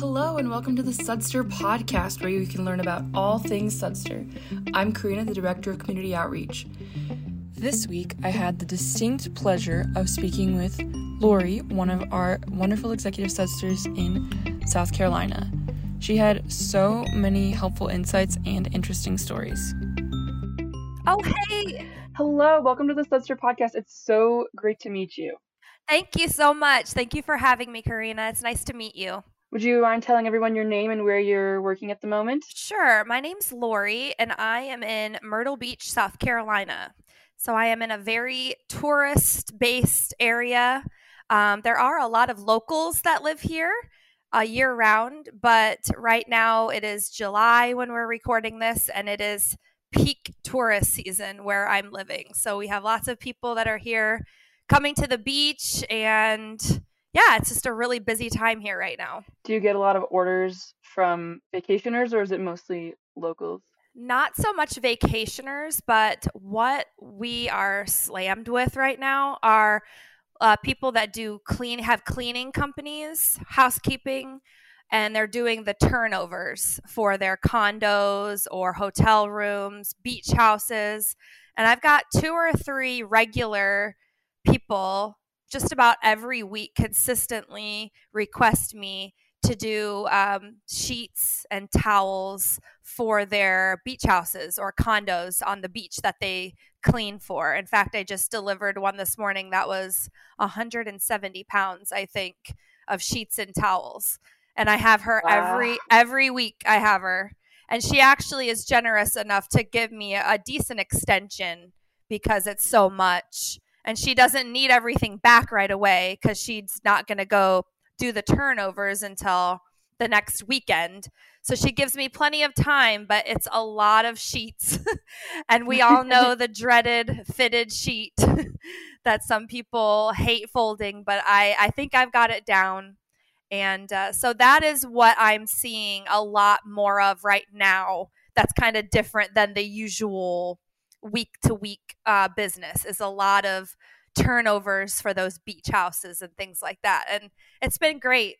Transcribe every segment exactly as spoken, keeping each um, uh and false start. Hello and welcome to the Sudster podcast, where you can learn about all things Sudster. I'm Karina, the Director of Community Outreach. This week, I had the distinct pleasure of speaking with Laurie, one of our wonderful Executive Sudsters in South Carolina. She had so many helpful insights and interesting stories. Oh, hey! Hello, welcome to the Sudster podcast. It's so great to meet you. Thank you so much. Thank you for having me, Karina. It's nice to meet you. Would you mind telling everyone your name and where you're working at the moment? Sure. My name's Laurie, and I am in Myrtle Beach, South Carolina. So I am in a very tourist-based area. Um, there are a lot of locals that live here uh, year-round, but right now it is July when we're recording this, and it is peak tourist season where I'm living. So we have lots of people that are here coming to the beach, and yeah, it's just a really busy time here right now. Do you get a lot of orders from vacationers, or is it mostly locals? Not so much vacationers, but what we are slammed with right now are uh, people that do clean, have cleaning companies, housekeeping, and they're doing the turnovers for their condos or hotel rooms, beach houses. And I've got two or three regular people just about every week consistently request me to do um, sheets and towels for their beach houses or condos on the beach that they clean for. In fact, I just delivered one this morning that was one hundred seventy pounds, I think, of sheets and towels. And I have her wow. every every week I have her. And she actually is generous enough to give me a, a decent extension because it's so much. And she doesn't need everything back right away because she's not going to go do the turnovers until the next weekend. So she gives me plenty of time, but it's a lot of sheets. And we all know the dreaded fitted sheet that some people hate folding, but I, I think I've got it down. And uh, so that is what I'm seeing a lot more of right now. That's kind of different than the usual week to week uh, business is a lot of turnovers for those beach houses and things like that. And it's been great.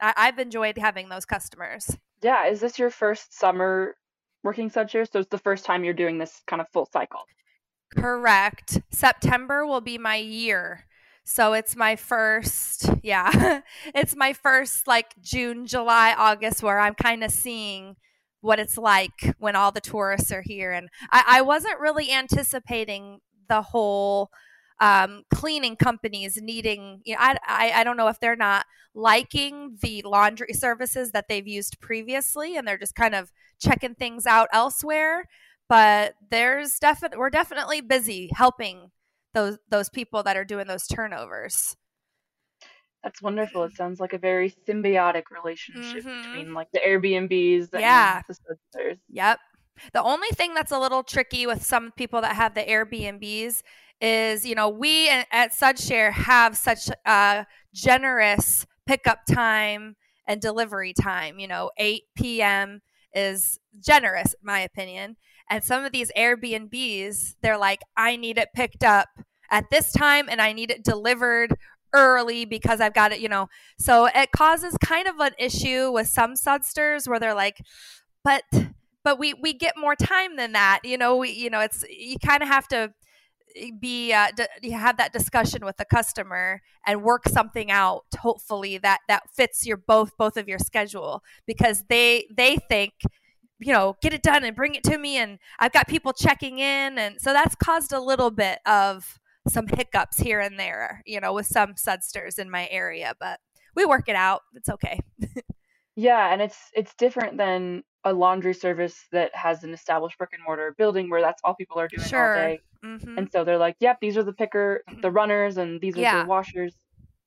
I- I've enjoyed having those customers. Yeah. Is this your first summer working Sudshare? So it's the first time you're doing this kind of full cycle. Correct. September will be my year. So it's my first, yeah, it's my first like June, July, August where I'm kind of seeing what it's like when all the tourists are here. And I, I wasn't really anticipating the whole um, cleaning companies needing, you know, I, I, I don't know if they're not liking the laundry services that they've used previously and they're just kind of checking things out elsewhere. But there's definitely, we're definitely busy helping those, those people that are doing those turnovers. That's wonderful. It sounds like a very symbiotic relationship mm-hmm. between like the Airbnbs and yeah. the Sudsters. Yep. The only thing that's a little tricky with some people that have the Airbnbs is, you know, we at SudShare have such a generous pickup time and delivery time. You know, eight p.m. is generous, in my opinion. And some of these Airbnbs, they're like, I need it picked up at this time and I need it delivered early because I've got it, you know. So it causes kind of an issue with some Sudsters where they're like, but but we we get more time than that, you know. We you know it's you kind of have to be uh, d- you have that discussion with the customer and work something out. Hopefully that that fits your both both of your schedule because they they think, you know, get it done and bring it to me, and I've got people checking in, and so that's caused a little bit of some hiccups here and there, you know, with some Sudsters in my area, but we work it out. It's okay. Yeah. And it's, it's different than a laundry service that has an established brick and mortar building where that's all people are doing sure. all day. Mm-hmm. And so they're like, yep, these are the picker, the runners, and these are yeah. the washers.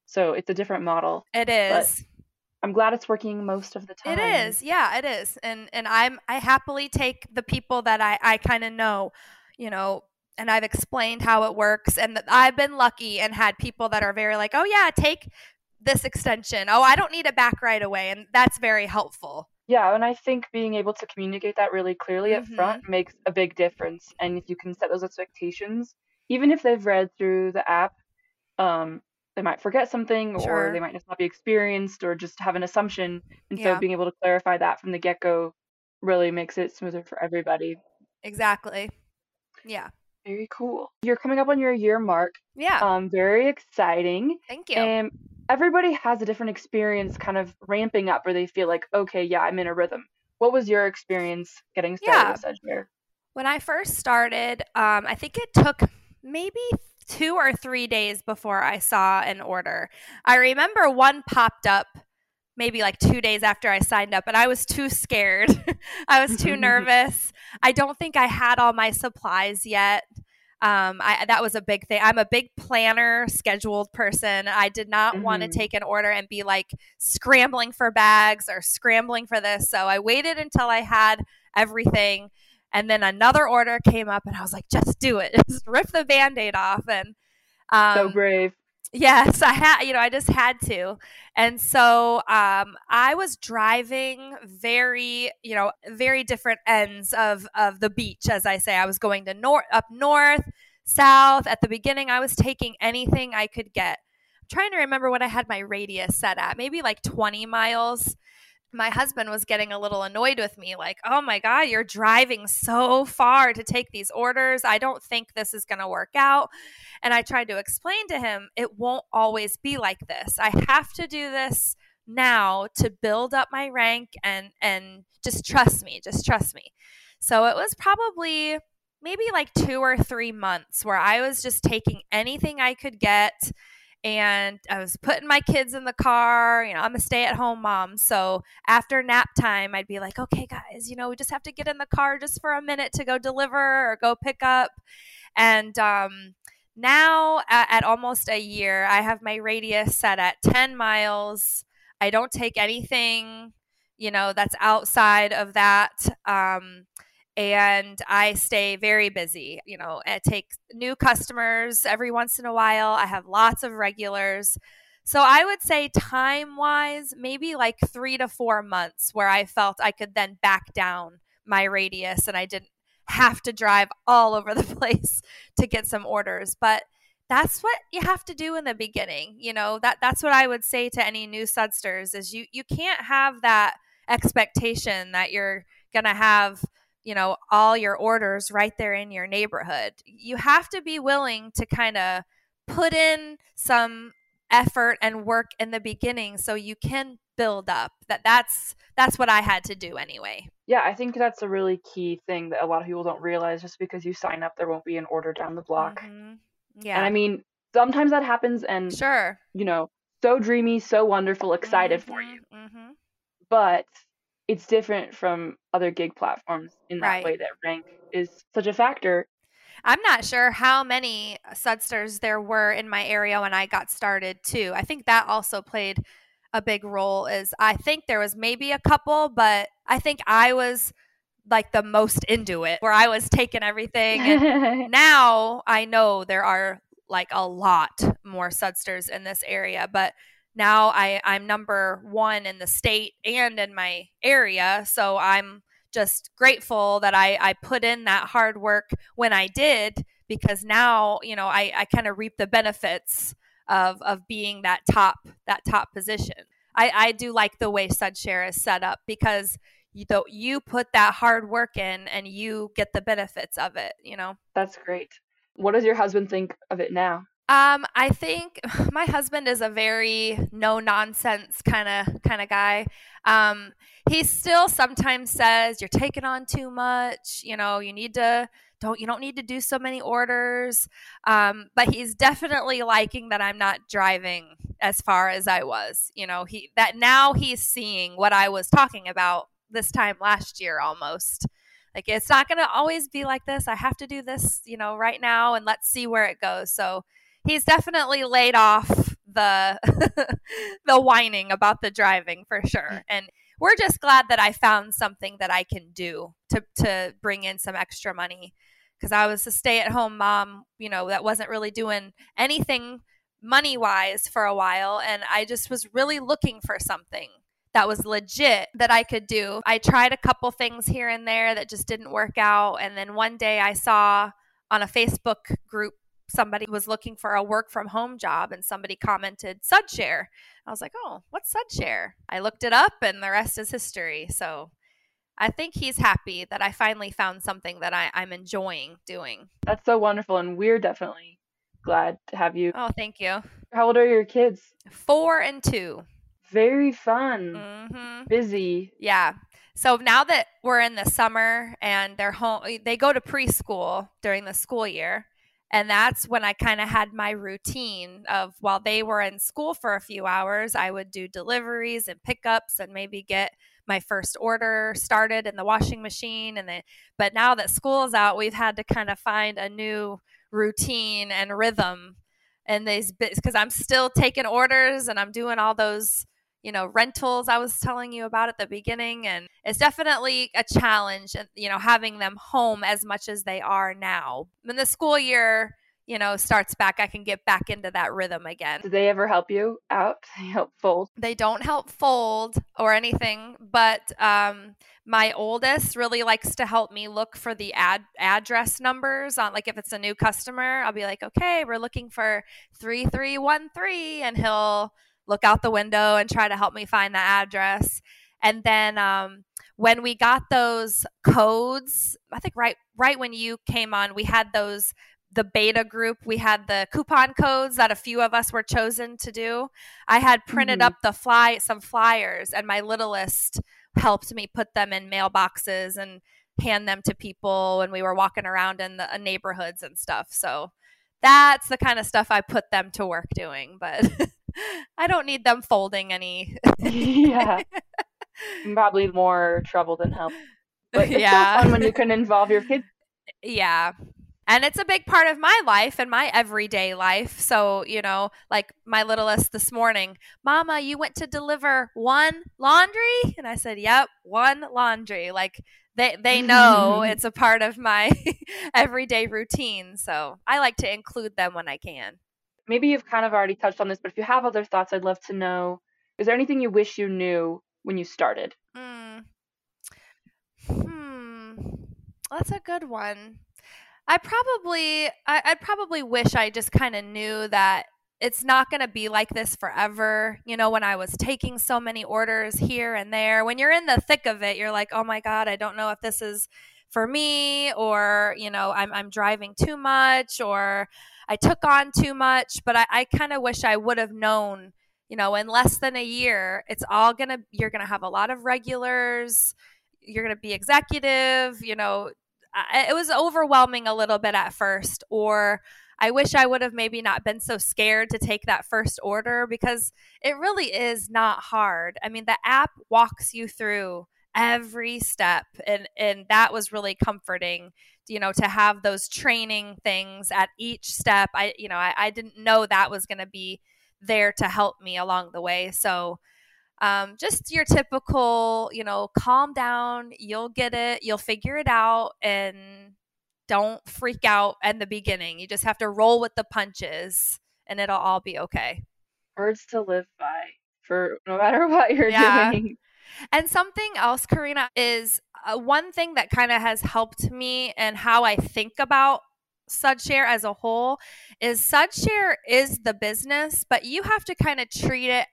So it's a different model. It is. But I'm glad it's working most of the time. It is. Yeah, it is. And, and I'm, I happily take the people that I, I kind of know, you know, and I've explained how it works. And th- I've been lucky and had people that are very like, oh, yeah, take this extension. Oh, I don't need it back right away. And that's very helpful. Yeah. And I think being able to communicate that really clearly mm-hmm. up front makes a big difference. And if you can set those expectations, even if they've read through the app, um, they might forget something, sure. or they might just not be experienced, or just have an assumption. And yeah. so being able to clarify that from the get-go really makes it smoother for everybody. Exactly. Yeah. Very cool. You're coming up on your year mark. Yeah. Um, very exciting. Thank you. And everybody has a different experience kind of ramping up where they feel like, okay, yeah, I'm in a rhythm. What was your experience getting started yeah. with SudShare? When I first started, um, I think it took maybe two or three days before I saw an order. I remember one popped up maybe like two days after I signed up, and I was too scared. I was too nervous. I don't think I had all my supplies yet. Um, I, that was a big thing. I'm a big planner, scheduled person. I did not mm-hmm. want to take an order and be like scrambling for bags or scrambling for this. So I waited until I had everything. And then another order came up, and I was like, just do it. Just rip the Band-Aid off. And um, so brave. Yes, I had, you know, I just had to. And so um, I was driving very, you know, very different ends of, of the beach, as I say. I was going to north, up north, south. At the beginning, I was taking anything I could get. I'm trying to remember what I had my radius set at, maybe like twenty miles. My husband was getting a little annoyed with me, like, oh my God, you're driving so far to take these orders. I don't think this is going to work out. And I tried to explain to him, it won't always be like this. I have to do this now to build up my rank, and, and just trust me, just trust me. So it was probably maybe like two or three months where I was just taking anything I could get. And I was putting my kids in the car. You know, I'm a stay-at-home mom. So after nap time, I'd be like, okay, guys, you know, we just have to get in the car just for a minute to go deliver or go pick up. And um, now at, at almost a year, I have my radius set at ten miles. I don't take anything, you know, that's outside of that. Um And I stay very busy. You know, I take new customers every once in a while. I have lots of regulars. So I would say time-wise, maybe like three to four months where I felt I could then back down my radius and I didn't have to drive all over the place to get some orders. But that's what you have to do in the beginning. You know, that that's what I would say to any new Sudsters is you you can't have that expectation that you're going to have – you know, all your orders right there in your neighborhood. You have to be willing to kind of put in some effort and work in the beginning so you can build up. That that's that's what I had to do anyway. Yeah, I think that's a really key thing that a lot of people don't realize. Just because you sign up, there won't be an order down the block. Mm-hmm. Yeah. And I mean, sometimes that happens and, sure, you know, so dreamy, so wonderful, excited mm-hmm. for you. Mm-hmm. But it's different from other gig platforms in that right. way that rank is such a factor. I'm not sure how many Sudsters there were in my area when I got started too. I think that also played a big role is I think there was maybe a couple, but I think I was like the most into it where I was taking everything. And now I know there are like a lot more Sudsters in this area, but now I, I'm number one in the state and in my area. So I'm just grateful that I, I put in that hard work when I did, because now, you know, I, I kind of reap the benefits of of being that top, that top position. I, I do like the way SudShare is set up because you, you put that hard work in and you get the benefits of it, you know. That's great. What does your husband think of it now? Um, I think my husband is a very no-nonsense kind of kind of guy. Um, he still sometimes says, "You're taking on too much. You know, you need to don't you don't need to do so many orders." Um, but he's definitely liking that I'm not driving as far as I was. You know, he that now he's seeing what I was talking about this time last year almost. Like, it's not going to always be like this. I have to do this, you know, right now, and let's see where it goes. So he's definitely laid off the the whining about the driving for sure. And we're just glad that I found something that I can do to, to bring in some extra money, because I was a stay-at-home mom, you know, that wasn't really doing anything money-wise for a while. And I just was really looking for something that was legit that I could do. I tried a couple things here and there that just didn't work out. And then one day I saw on a Facebook group somebody was looking for a work from home job and somebody commented SudShare. I was like, oh, what's SudShare? I looked it up and the rest is history. So I think he's happy that I finally found something that I, I'm enjoying doing. That's so wonderful. And we're definitely glad to have you. Oh, thank you. How old are your kids? Four and two. Very fun. Mm-hmm. Busy. Yeah. So now that we're in the summer and they're home, they go to preschool during the school year. And that's when I kind of had my routine of while they were in school for a few hours, I would do deliveries and pickups and maybe get my first order started in the washing machine. And then, but now that school's out, we've had to kind of find a new routine and rhythm and these bits because I'm still taking orders and I'm doing all those, you know, rentals I was telling you about at the beginning. And it's definitely a challenge, you know, having them home as much as they are now. When the school year, you know, starts back, I can get back into that rhythm again. Do they ever help you out? They help fold? They don't help fold or anything, but um, my oldest really likes to help me look for the ad address numbers on, like if it's a new customer, I'll be like, okay, we're looking for three three one three, and he'll look out the window and try to help me find the address. And then um, when we got those codes, I think right right when you came on, we had those, the beta group, we had the coupon codes that a few of us were chosen to do. I had printed mm-hmm. up the fly some flyers, and my littlest helped me put them in mailboxes and hand them to people when we were walking around in the uh, neighborhoods and stuff. So that's the kind of stuff I put them to work doing, but I don't need them folding any. Yeah. Probably more trouble than help. But it's yeah. so fun when you can involve your kids. Yeah. And it's a big part of my life and my everyday life. So, you know, like my littlest this morning, Mama, you went to deliver one laundry? And I said, yep, one laundry. Like they, they know it's a part of my everyday routine. So I like to include them when I can. Maybe you've kind of already touched on this, but if you have other thoughts, I'd love to know. Is there anything you wish you knew when you started? Mm. Hmm. That's a good one. I probably, I, I probably wish I just kind of knew that it's not going to be like this forever. You know, when I was taking so many orders here and there, when you're in the thick of it, you're like, oh my God, I don't know if this is for me, or, you know, I'm, I'm driving too much, or I took on too much. But I, I kind of wish I would have known, you know, in less than a year, it's all going to, you're going to have a lot of regulars, you're going to be executive, you know, I, it was overwhelming a little bit at first. Or I wish I would have maybe not been so scared to take that first order, because it really is not hard. I mean, the app walks you through every step. And, and that was really comforting, you know, to have those training things at each step. I, you know, I, I didn't know that was going to be there to help me along the way. So um, just your typical, you know, calm down, you'll get it, you'll figure it out, and don't freak out in the beginning. You just have to roll with the punches and it'll all be okay. Words to live by for no matter what you're yeah. doing. And something else, Karina, is uh, one thing that kind of has helped me and how I think about SudShare as a whole is SudShare is the business, but you have to kind of treat it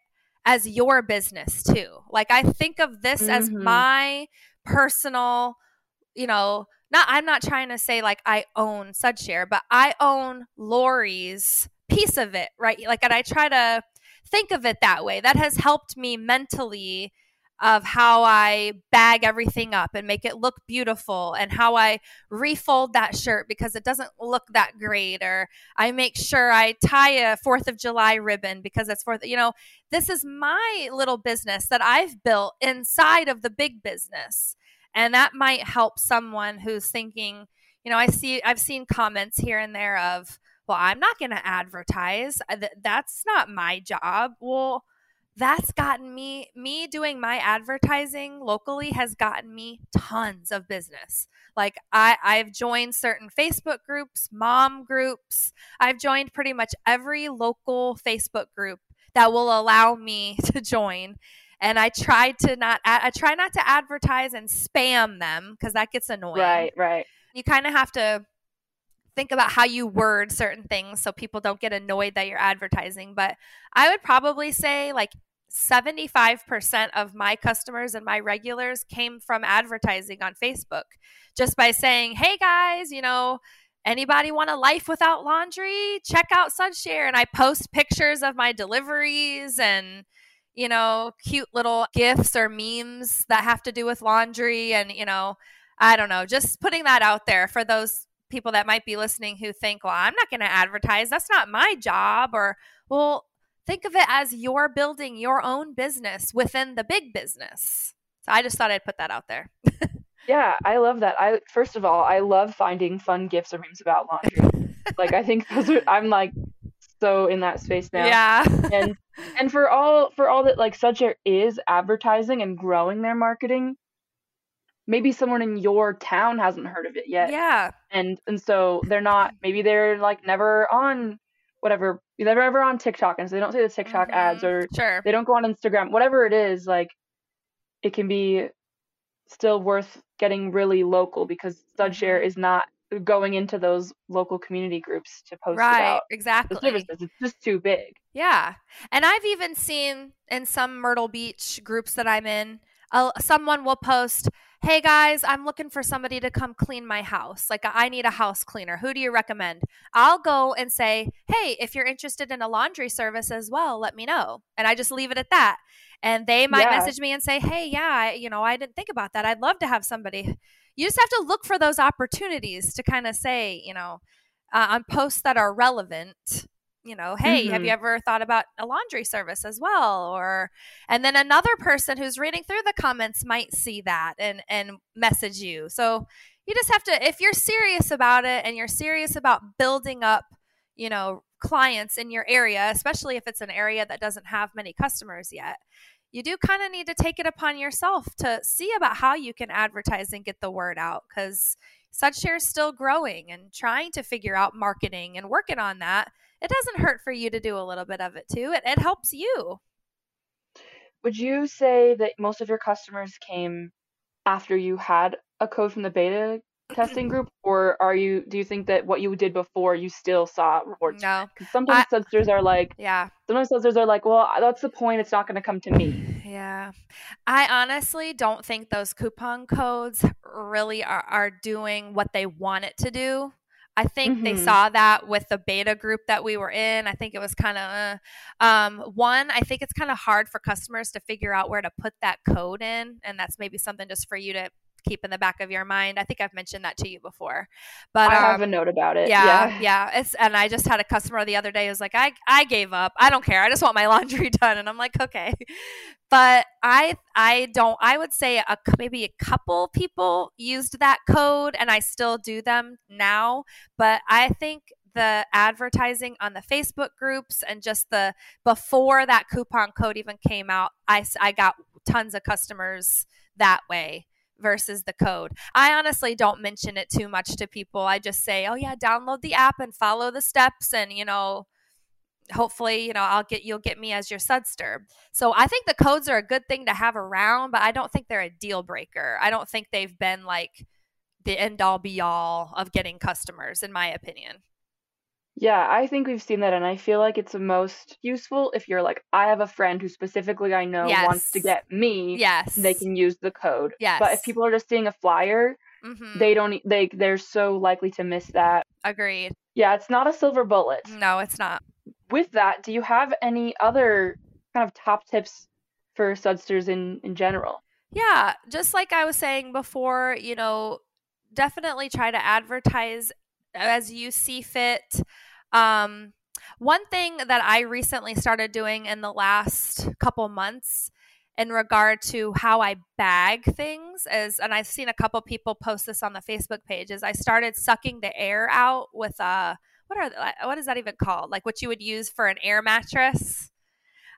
as your business too. Like I think of this mm-hmm. as my personal, you know, not, I'm not trying to say like I own SudShare, but I own Laurie's piece of it, right? Like, and I try to think of it that way. That has helped me mentally of how I bag everything up and make it look beautiful, and how I refold that shirt because it doesn't look that great, or I make sure I tie a fourth of July ribbon because it's fourth, you know, this is my little business that I've built inside of the big business. And that might help someone who's thinking, you know, I see, I've seen comments here and there of, well, I'm not going to advertise. That's not my job. Well, that's gotten me, me doing my advertising locally has gotten me tons of business. Like I, I've joined certain Facebook groups, mom groups. I've joined pretty much every local Facebook group that will allow me to join. And I try to not, I try not to advertise and spam them because that gets annoying. Right, right. You kind of have to think about how you word certain things so people don't get annoyed that you're advertising. But I would probably say like seventy-five percent of my customers and my regulars came from advertising on Facebook, just by saying, hey guys, you know, anybody want a life without laundry? Check out SudShare. And I post pictures of my deliveries and, you know, cute little gifts or memes that have to do with laundry. And, you know, I don't know, just putting that out there for those people that might be listening who think, well, I'm not going to advertise. That's not my job. Or, well, think of it as you're building your own business within the big business. So I just thought I'd put that out there. Yeah, I love that. I first of all, I love finding fun gifts or memes about laundry. Like I think those are, I'm like so in that space now. Yeah. and and for all for all that like SudShare is advertising and growing their marketing, maybe someone in your town hasn't heard of it yet. Yeah. And and so they're not maybe they're like never on whatever, they're ever on TikTok, and so they don't see the TikTok mm-hmm. ads, or sure. they don't go on Instagram, whatever it is, like it can be still worth getting really local because SudShare is not going into those local community groups to post right, about exactly. the services. It's just too big. Yeah. And I've even seen in some Myrtle Beach groups that I'm in, uh, someone will post, hey guys, I'm looking for somebody to come clean my house. Like I need a house cleaner. Who do you recommend? I'll go and say, hey, if you're interested in a laundry service as well, let me know. And I just leave it at that. And they might yeah. message me and say, hey, yeah, I, you know, I didn't think about that. I'd love to have somebody. You just have to look for those opportunities to kind of say, you know, uh, on posts that are relevant, you know, hey, mm-hmm. have you ever thought about a laundry service as well? Or, and then another person who's reading through the comments might see that and, and message you. So you just have to, if you're serious about it and you're serious about building up, you know, clients in your area, especially if it's an area that doesn't have many customers yet, you do kind of need to take it upon yourself to see about how you can advertise and get the word out, because SudShare is still growing and trying to figure out marketing and working on that. It doesn't hurt for you to do a little bit of it too. It it helps you. Would you say that most of your customers came after you had a code from the beta testing group, or are you? Do you think that what you did before you still saw reports? No. Because sometimes Sudsters are like, yeah. Sometimes Sudsters are like, well, that's the point. It's not going to come to me. Yeah, I honestly don't think those coupon codes really are, are doing what they want it to do. I think mm-hmm. they saw that with the beta group that we were in. I think it was kind of, uh, um, one, I think it's kind of hard for customers to figure out where to put that code in. And that's maybe something just for you to keep in the back of your mind. I think I've mentioned that to you before. But I um, have a note about it. Yeah, yeah. yeah. It's, and I just had a customer the other day who was like, I, I gave up. I don't care. I just want my laundry done. And I'm like, okay. But I I don't – I would say a, maybe a couple people used that code, and I still do them now. But I think the advertising on the Facebook groups and just the – before that coupon code even came out, I, I got tons of customers that way versus the code. I honestly don't mention it too much to people. I just say, oh, yeah, download the app and follow the steps and, you know – hopefully, you know, I'll get, you'll get me as your Sudster. So I think the codes are a good thing to have around, but I don't think they're a deal breaker. I don't think they've been like the end all be all of getting customers, in my opinion. Yeah, I think we've seen that. And I feel like it's the most useful if you're like, I have a friend who specifically I know yes. wants to get me. Yes. They can use the code. Yes. But if people are just seeing a flyer, mm-hmm. they don't, they, they're so likely to miss that. Agreed. Yeah, it's not a silver bullet. No, it's not. With that, do you have any other kind of top tips for Sudsters in, in general? Yeah, just like I was saying before, you know, definitely try to advertise as you see fit. Um, one thing that I recently started doing in the last couple months in regard to how I bag things is, and I've seen a couple people post this on the Facebook page, is I started sucking the air out with a What are what is that even called? Like what you would use for an air mattress.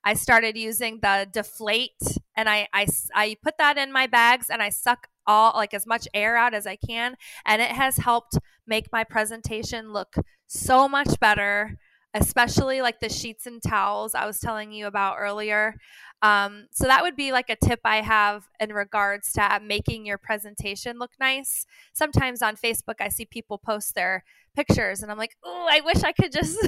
I started using the Deflate, and I, I, I put that in my bags, and I suck all like as much air out as I can. And it has helped make my presentation look so much better, especially like the sheets and towels I was telling you about earlier. Um, so that would be like a tip I have in regards to making your presentation look nice. Sometimes on Facebook, I see people post their pictures. And I'm like, oh, I wish I could just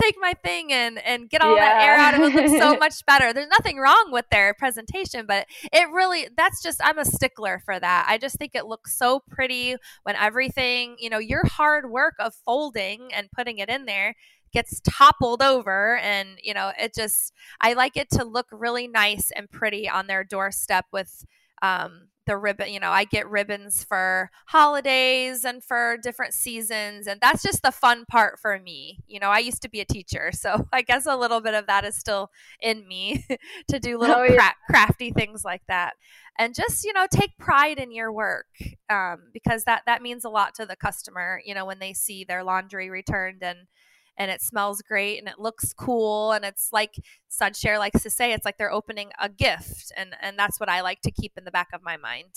take my thing and, and get all yeah. that air out. It would look so much better. There's nothing wrong with their presentation, but it really, that's just, I'm a stickler for that. I just think it looks so pretty when everything, you know, your hard work of folding and putting it in there gets toppled over. And, you know, it just, I like it to look really nice and pretty on their doorstep with um, the ribbon. You know, I get ribbons for holidays and for different seasons. And that's just the fun part for me. You know, I used to be a teacher, so I guess a little bit of that is still in me to do little oh, yeah. cra- crafty things like that. And just, you know, take pride in your work um, because that, that means a lot to the customer, you know, when they see their laundry returned and, and it smells great and it looks cool. And it's like SudShare likes to say, it's like they're opening a gift. And, and that's what I like to keep in the back of my mind.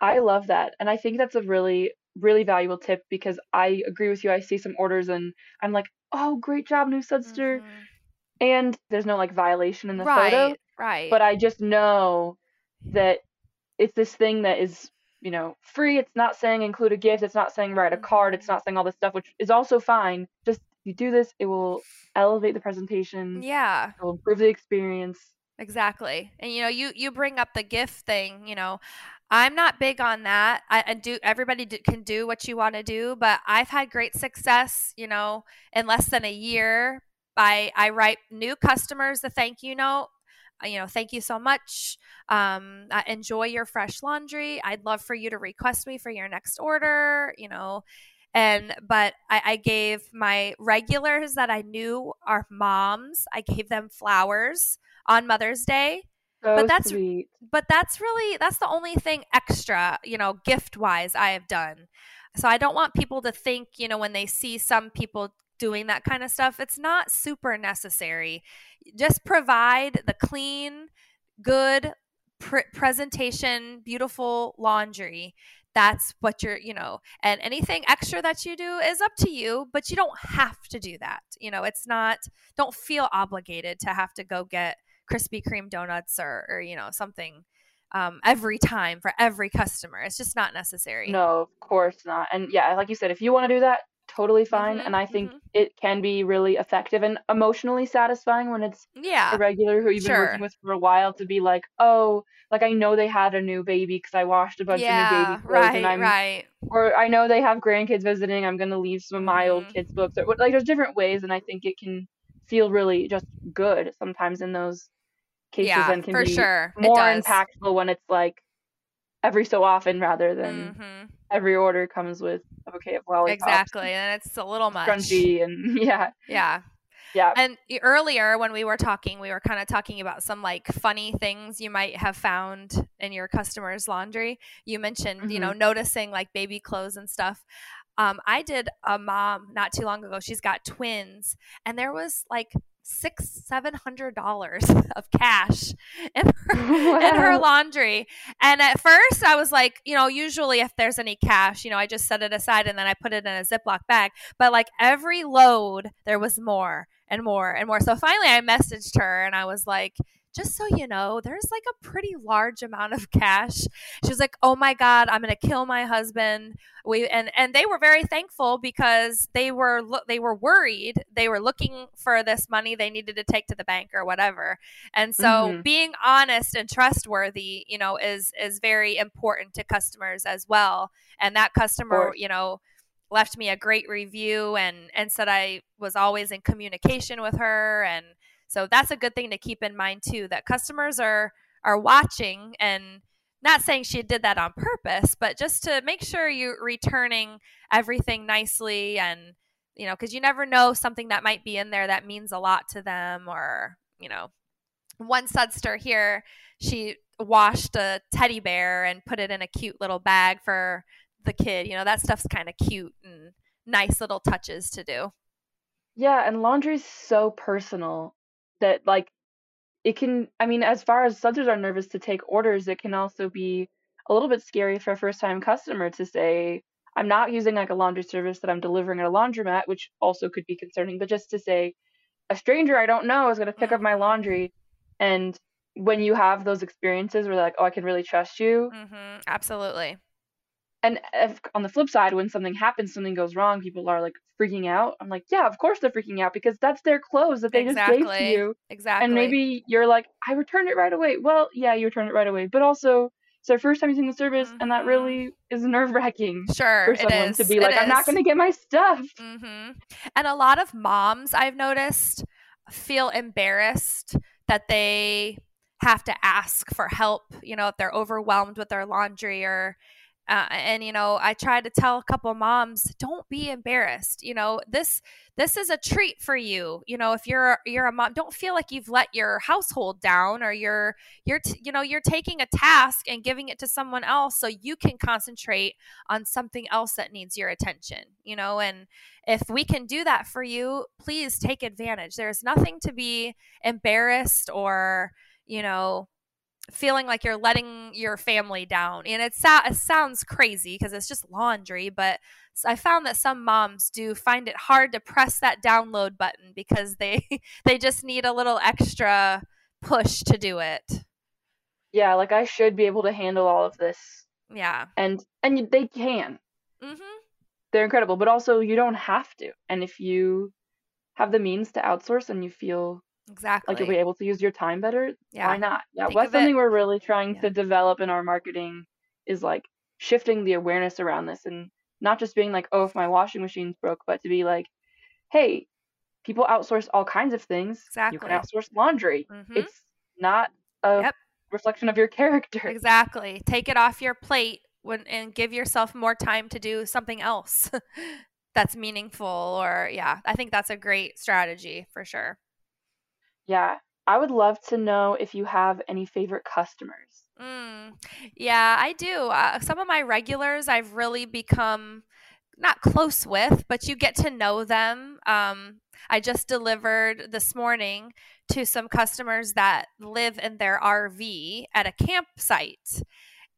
I love that. And I think that's a really, really valuable tip because I agree with you. I see some orders and I'm like, oh, great job, new Sudster. Mm-hmm. And there's no like violation in the right, photo. Right. But I just know that it's this thing that is, you know, free. It's not saying include a gift. It's not saying write a card. It's not saying all this stuff, which is also fine. Just if you do this, it will elevate the presentation. Yeah. It will improve the experience. Exactly. And, you know, you, you bring up the gift thing, you know, I'm not big on that. I, I do. Everybody do, can do what you want to do, but I've had great success, you know, in less than a year by, I write new customers a thank you note. You know, thank you so much. Um, I enjoy your fresh laundry. I'd love for you to request me for your next order, you know. And, but I, I gave my regulars that I knew are moms, I gave them flowers on Mother's Day. So but that's, sweet. but that's really, that's the only thing extra, you know, gift wise I have done. So I don't want people to think, you know, when they see some people doing that kind of stuff, it's not super necessary. Just provide the clean, good pr- presentation, beautiful laundry. That's what you're, you know, and anything extra that you do is up to you, but you don't have to do that. You know, it's not, don't feel obligated to have to go get Krispy Kreme donuts or, or you know, something um, every time for every customer. It's just not necessary. No, of course not. And yeah, like you said, if you want to do that, totally fine. Mm-hmm, and I think mm-hmm. it can be really effective and emotionally satisfying when it's yeah. a regular who you've sure. been working with for a while to be like, oh, like I know they had a new baby because I washed a bunch yeah, of new baby clothes. Right, and I'm, right. Or I know they have grandkids visiting. I'm going to leave some of my mm-hmm. old kids' books. Or, like there's different ways. And I think it can feel really just good sometimes in those cases yeah, and can for be sure. more impactful when it's like every so often rather than mm-hmm. every order comes with a bouquet of lollipops. Exactly. And it's a little much. Crunchy and yeah. Yeah. Yeah. And earlier when we were talking, we were kind of talking about some like funny things you might have found in your customer's laundry. You mentioned, mm-hmm. you know, noticing like baby clothes and stuff. Um, I did a mom not too long ago. She's got twins and there was like six, seven hundred dollars of cash in her, wow. in her laundry. And at first I was like, you know, usually if there's any cash, you know, I just set it aside and then I put it in a Ziploc bag. But like every load, there was more and more and more. So finally I messaged her and I was like, just so you know, there's like a pretty large amount of cash. She was like, oh my God, I'm going to kill my husband. We, and, and they were very thankful because they were, they were worried. They were looking for this money they needed to take to the bank or whatever. And so mm-hmm. being honest and trustworthy, you know, is, is very important to customers as well. And that customer, you know, left me a great review and, and said I was always in communication with her. And so that's a good thing to keep in mind too, that customers are are watching, and not saying she did that on purpose, but just to make sure you're returning everything nicely and, you know, because you never know something that might be in there that means a lot to them or, you know. One Sudster here, she washed a teddy bear and put it in a cute little bag for the kid. You know, that stuff's kind of cute and nice little touches to do. Yeah, and laundry's so personal. That like it can, I mean, as far as Sudsters are nervous to take orders, it can also be a little bit scary for a first time customer to say, I'm not using like a laundry service that I'm delivering at a laundromat, which also could be concerning, but just to say a stranger I don't know is going to pick up my laundry. And when you have those experiences where like, oh, I can really trust you. Mm-hmm. Absolutely. And if, on the flip side, when something happens, something goes wrong, people are like freaking out. I'm like, yeah, of course they're freaking out, because that's their clothes that they exactly. just gave to you. Exactly. And maybe you're like, I returned it right away. Well, yeah, you returned it right away. But also, it's their first time using the service, mm-hmm. and that really is nerve-wracking sure, for someone it is. to be like, I'm not going to get my stuff. Mm-hmm. And a lot of moms, I've noticed, feel embarrassed that they have to ask for help, you know, if they're overwhelmed with their laundry or Uh, and, you know, I try to tell a couple moms, don't be embarrassed. You know, this this is a treat for you. You know, if you're you're a mom, don't feel like you've let your household down, or you're you're t- you know, you're taking a task and giving it to someone else so you can concentrate on something else that needs your attention. You know, and if we can do that for you, please take advantage. There's nothing to be embarrassed or, you know, feeling like you're letting your family down. And it, so- it sounds crazy because it's just laundry, but I found that some moms do find it hard to press that download button because they they just need a little extra push to do it. Yeah, like I should be able to handle all of this. Yeah. And and they can. Mm-hmm. They're incredible, but also you don't have to. And if you have the means to outsource and you feel Exactly. like you'll be able to use your time better. Yeah. Why not? Yeah. Think What's something it. we're really trying yeah. to develop in our marketing is like shifting the awareness around this, and not just being like, oh, if my washing machine's broke, but to be like, hey, people outsource all kinds of things. Exactly. You can outsource laundry. Mm-hmm. It's not a yep. reflection of your character. Exactly. Take it off your plate when, and give yourself more time to do something else that's meaningful. Or yeah, I think that's a great strategy for sure. Yeah. I would love to know if you have any favorite customers. Mm, yeah, I do. Uh, some of my regulars I've really become not close with, but you get to know them. Um, I just delivered this morning to some customers that live in their R V at a campsite.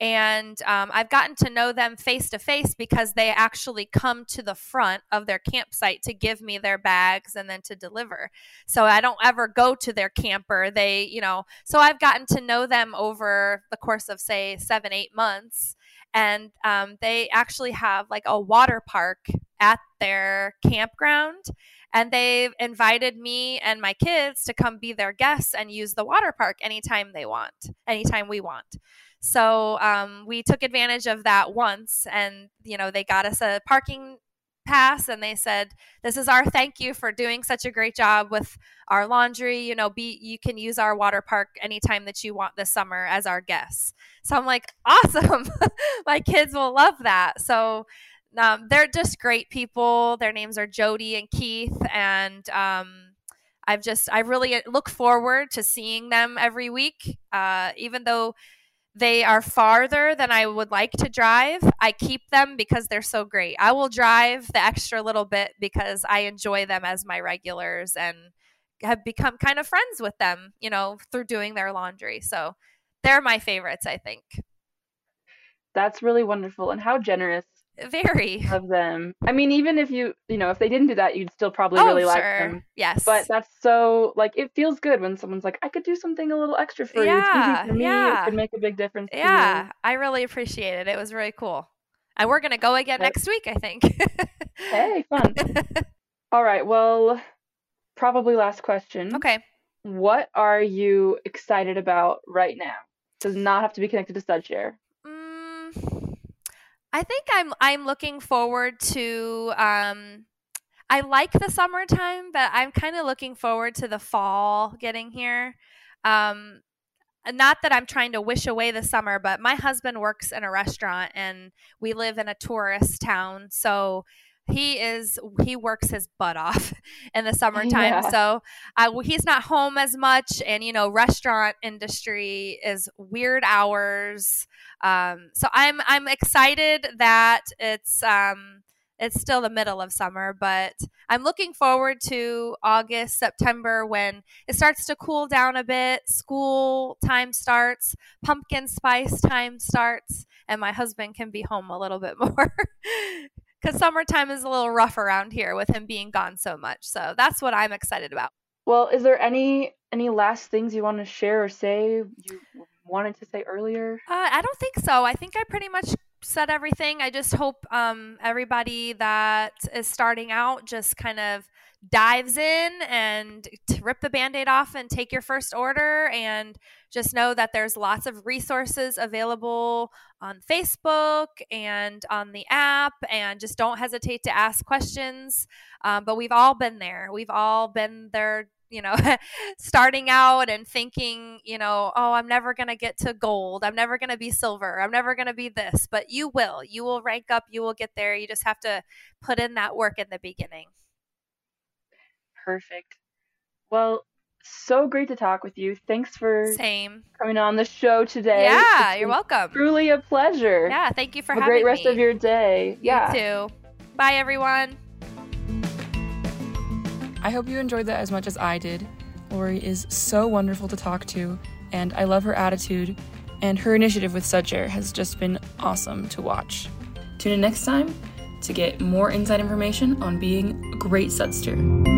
And um, I've gotten to know them face to face because they actually come to the front of their campsite to give me their bags and then to deliver. So I don't ever go to their camper. They, you know, so I've gotten to know them over the course of, say, seven, eight months. And um, they actually have like a water park at their campground. And they've invited me and my kids to come be their guests and use the water park anytime they want, anytime we want. So um, we took advantage of that once, and, you know, they got us a parking pass and they said, this is our thank you for doing such a great job with our laundry. You know, be you can use our water park anytime that you want this summer as our guests. So I'm like, awesome. My kids will love that. So um, they're just great people. Their names are Jody and Keith, and um I've just I really look forward to seeing them every week, uh, even though they are farther than I would like to drive. I keep them because they're so great. I will drive the extra little bit because I enjoy them as my regulars and have become kind of friends with them, you know, through doing their laundry. So they're my favorites, I think. That's really wonderful. And how generous Very. of them. I mean, even if you, you know, if they didn't do that, you'd still probably oh, really sure. like them. Yes. But that's so, like, it feels good when someone's like, I could do something a little extra for yeah, you. It's easy for me. Yeah. It could make a big difference. Yeah. I really appreciate it. It was really cool. And we're going to go again but, next week, I think. Hey, fun. All right. Well, probably last question. Okay. What are you excited about right now? Does not have to be connected to SudShare. I think I'm I'm looking forward to um, I like the summertime, but I'm kind of looking forward to the fall getting here. Um, not that I'm trying to wish away the summer, but my husband works in a restaurant and we live in a tourist town, so he is he works his butt off in the summertime. Yeah. So uh, he's not home as much, and you know, restaurant industry is weird hours. Um, so I'm I'm excited that it's um, it's still the middle of summer, but I'm looking forward to August, September, when it starts to cool down a bit. School time starts, pumpkin spice time starts, and my husband can be home a little bit more. Because summertime is a little rough around here with him being gone so much. So that's what I'm excited about. Well, is there any any last things you want to share or say you wanted to say earlier? Uh, I don't think so. I think I pretty much said everything. I just hope um, everybody that is starting out just kind of dives in and rip the Band-Aid off and take your first order, and just know that there's lots of resources available on Facebook and on the app, and just don't hesitate to ask questions. Um, but we've all been there. We've all been there, you know, starting out and thinking, you know, oh, I'm never going to get to gold. I'm never going to be silver. I'm never going to be this, but you will, you will rank up, you will get there. You just have to put in that work in the beginning. Perfect. Well, so great to talk with you. Thanks for Same. coming on the show today. Yeah, you're welcome. Truly a pleasure. Yeah, thank you for having me. Have a great rest of your day. Yeah. You too. Bye, everyone. I hope you enjoyed that as much as I did. Laurie is so wonderful to talk to, and I love her attitude, and her initiative with SudShare has just been awesome to watch. Tune in next time to get more inside information on being a great Sudster.